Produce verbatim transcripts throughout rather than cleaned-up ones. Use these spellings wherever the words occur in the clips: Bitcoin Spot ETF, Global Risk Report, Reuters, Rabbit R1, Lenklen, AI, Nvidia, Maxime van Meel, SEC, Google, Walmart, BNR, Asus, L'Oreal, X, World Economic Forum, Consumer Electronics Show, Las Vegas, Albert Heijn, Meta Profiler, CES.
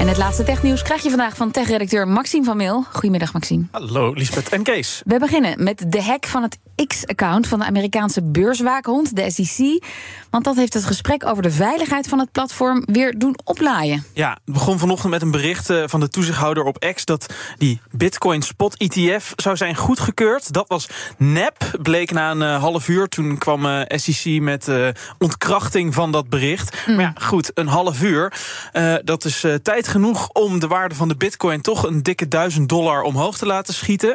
En het laatste technieuws krijg je vandaag van tech-redacteur Maxime van Meel. Goedemiddag, Maxime. Hallo, Lisbeth en Kees. We beginnen met de hack van het X-account van de Amerikaanse beurswaakhond, de S E C. Want dat heeft het gesprek over de veiligheid van het platform weer doen oplaaien. Ja, het begon vanochtend met een bericht van de toezichthouder op X dat die Bitcoin Spot E T F zou zijn goedgekeurd. Dat was nep, bleek na een uh, half uur. Toen kwam uh, S E C met uh, ontkrachting van dat bericht. Mm. Maar ja, goed, een half uur. Uh, dat is uh, tijd genoeg om de waarde van de bitcoin toch een dikke duizend dollar omhoog te laten schieten.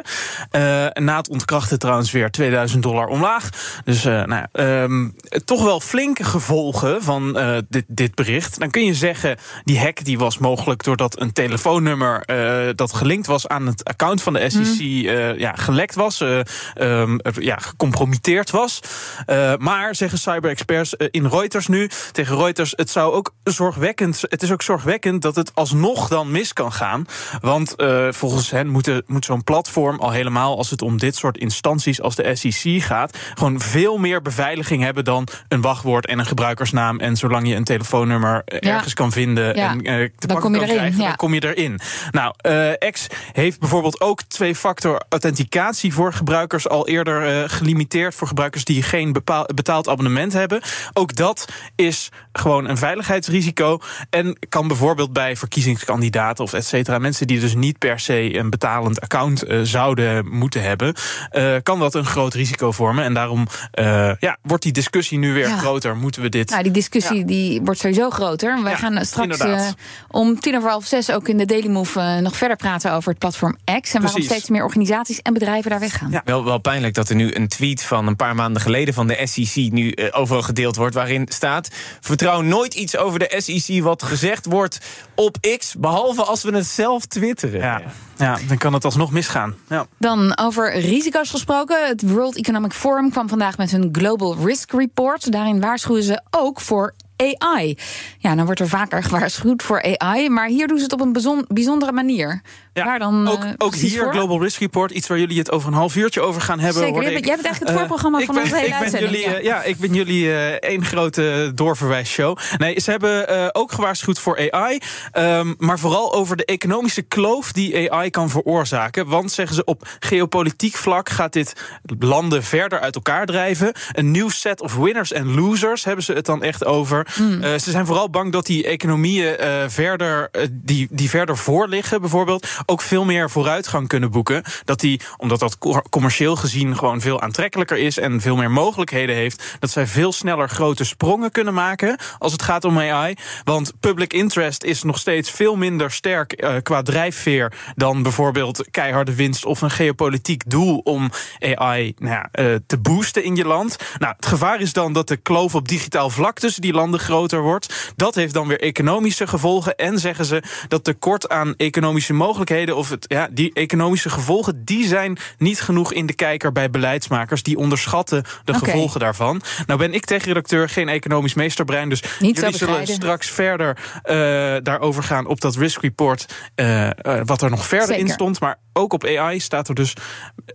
Uh, na het ontkrachten trouwens weer tweeduizend dollar omlaag. Dus uh, nou, um, toch wel flinke gevolgen van uh, dit, dit bericht. Dan kun je zeggen, die hack die was mogelijk doordat een telefoonnummer uh, dat gelinkt was aan het account van de S E C mm. uh, ja, gelekt was, uh, um, ja, gecompromitteerd was. Uh, maar, zeggen cyberexperts uh, in Reuters nu, tegen Reuters, het zou ook zorgwekkend, het is ook zorgwekkend dat het alsnog dan mis kan gaan. Want uh, volgens hen moet, de, moet zo'n platform al helemaal, als het om dit soort instanties als de S E C gaat, gewoon veel meer beveiliging hebben dan een wachtwoord en een gebruikersnaam. En zolang je een telefoonnummer ergens ja. kan vinden ja. en uh, te pakken kan krijgen, ja. dan kom je erin. Nou, uh, X heeft bijvoorbeeld ook twee-factor authenticatie voor gebruikers al eerder uh, gelimiteerd, voor gebruikers die geen bepaal, betaald abonnement hebben. Ook dat is gewoon een veiligheidsrisico en kan bijvoorbeeld bij verkiezingskandidaten of et cetera, mensen die dus niet per se een betalend account uh, zouden moeten hebben, uh, kan dat een groot risico vormen. En daarom uh, ja, wordt die discussie nu weer ja. groter. Moeten we dit... Nou, die discussie ja. die wordt sowieso groter. Wij ja, gaan straks uh, om tien over half zes ook in de Daily Move uh, nog verder praten over het platform X en Precies. waarom steeds meer organisaties en bedrijven daar weggaan. Ja. Wel, wel pijnlijk dat er nu een tweet van een paar maanden geleden van de S E C nu uh, overal gedeeld wordt, waarin staat: vertrouw nooit iets over de S E C wat gezegd wordt op X, behalve als we het zelf twitteren. Ja, ja dan kan het alsnog misgaan. Ja. Dan over risico's gesproken. Het World Economic Forum kwam vandaag met hun Global Risk Report. Daarin waarschuwen ze ook voor A I. Ja, dan wordt er vaker gewaarschuwd voor A I, maar hier doen ze het op een bezon, bijzondere manier. Ja, waar dan, ook uh, ook hier voor? Global Risk Report, iets waar jullie het over een half uurtje over gaan hebben. Zeker, jij, ik, jij bent eigenlijk het voorprogramma uh, van ben, onze hele uitzending. Jullie, ja. ja, ik ben jullie uh, één grote doorverwijsshow. Nee, ze hebben uh, ook gewaarschuwd voor A I, um, maar vooral over de economische kloof die A I kan veroorzaken. Want, zeggen ze, op geopolitiek vlak gaat dit landen verder uit elkaar drijven. Een nieuw set of winners en losers hebben ze het dan echt over. Mm. Uh, ze zijn vooral bang dat die economieën uh, verder, uh, die, die verder voor liggen, bijvoorbeeld, ook veel meer vooruitgang kunnen boeken. Dat die, omdat dat commercieel gezien gewoon veel aantrekkelijker is en veel meer mogelijkheden heeft, dat zij veel sneller grote sprongen kunnen maken als het gaat om A I. Want public interest is nog steeds veel minder sterk uh, qua drijfveer dan bijvoorbeeld keiharde winst of een geopolitiek doel om A I nou ja, uh, te boosten in je land. Nou, het gevaar is dan dat de kloof op digitaal vlak tussen die landen groter wordt. Dat heeft dan weer economische gevolgen. En zeggen ze dat tekort aan economische mogelijkheden of het, ja, die economische gevolgen, die zijn niet genoeg in de kijker bij beleidsmakers. Die onderschatten de okay. gevolgen daarvan. Nou ben ik techredacteur, geen economisch meesterbrein. Dus niet jullie zullen straks verder uh, daarover gaan op dat risk report. Uh, uh, wat er nog verder Zeker. in stond. Maar ook op A I staat er dus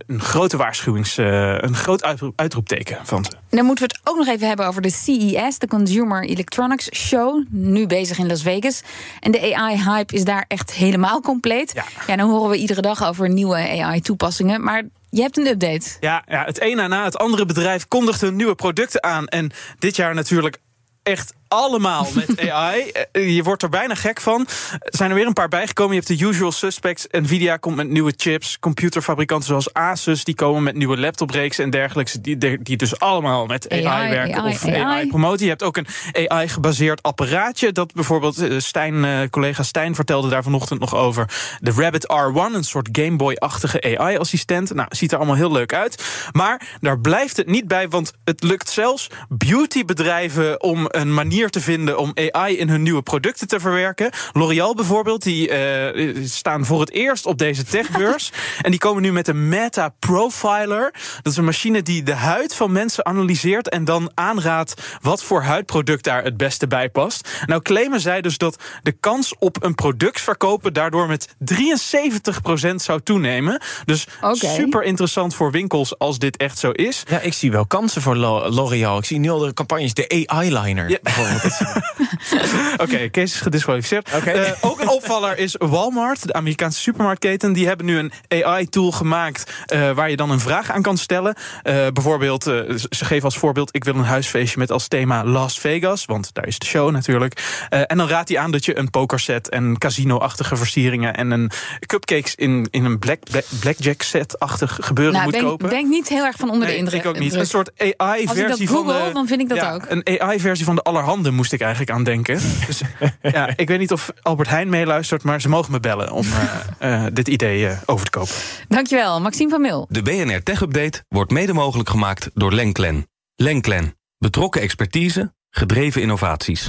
een grote waarschuwings, uh, een groot uitroep, uitroepteken van ze. Dan moeten we het ook nog even hebben over de C E S, de Consumer Electronics Show, nu bezig in Las Vegas. En de A I-hype is daar echt helemaal compleet. Ja, ja dan horen we iedere dag over nieuwe A I-toepassingen, maar je hebt een update. Ja, ja, het ene na het andere bedrijf kondigde nieuwe producten aan. En dit jaar natuurlijk echt allemaal met A I. Je wordt er bijna gek van. Er zijn er weer een paar bijgekomen. Je hebt de usual suspects. Nvidia komt met nieuwe chips. Computerfabrikanten zoals Asus, die komen met nieuwe laptopreeks en dergelijks. Die, die dus allemaal met AI, AI werken AI, of AI, AI promoten. Je hebt ook een A I-gebaseerd apparaatje. Dat bijvoorbeeld Stijn, collega Stijn vertelde daar vanochtend nog over. De Rabbit R één, een soort Game Boy-achtige A I-assistent. Nou, ziet er allemaal heel leuk uit. Maar daar blijft het niet bij, want het lukt zelfs beautybedrijven om een manier manier te vinden om A I in hun nieuwe producten te verwerken. L'Oreal bijvoorbeeld, die uh, staan voor het eerst op deze techbeurs. En die komen nu met een Meta Profiler. Dat is een machine die de huid van mensen analyseert en dan aanraadt wat voor huidproduct daar het beste bij past. Nou claimen zij dus dat de kans op een product verkopen daardoor met drieënzeventig procent zou toenemen. Dus okay. super interessant voor winkels als dit echt zo is. Ja, ik zie wel kansen voor L'Oreal. Ik zie nu al de campagnes, de A I-liner. Ja. bijvoorbeeld. Oké, okay, Kees is gedisqualificeerd. Okay. Uh, ook een opvaller is Walmart, de Amerikaanse supermarktketen. Die hebben nu een A I-tool gemaakt uh, waar je dan een vraag aan kan stellen. Uh, bijvoorbeeld, uh, ze geven als voorbeeld, ik wil een huisfeestje met als thema Las Vegas, want daar is de show natuurlijk. Uh, en dan raadt hij aan dat je een pokerset en casino-achtige versieringen en een cupcakes in, in een black, black, blackjack-set-achtig gebeuren nou, moet denk, kopen. Ik denk niet heel erg van onder nee, de indruk. Ik ook niet. Druk. Een soort A I-versie van Google, de, dan vind ik dat ja, ook. Een A I-versie van de allerhande moest ik eigenlijk aan denken. Dus, ja, ik weet niet of Albert Heijn meeluistert, maar ze mogen me bellen om uh, uh, dit idee uh, over te kopen. Dankjewel, Maxime van Mil. De B N R Tech Update wordt mede mogelijk gemaakt door Lenklen. Lenklen. Betrokken expertise, gedreven innovaties.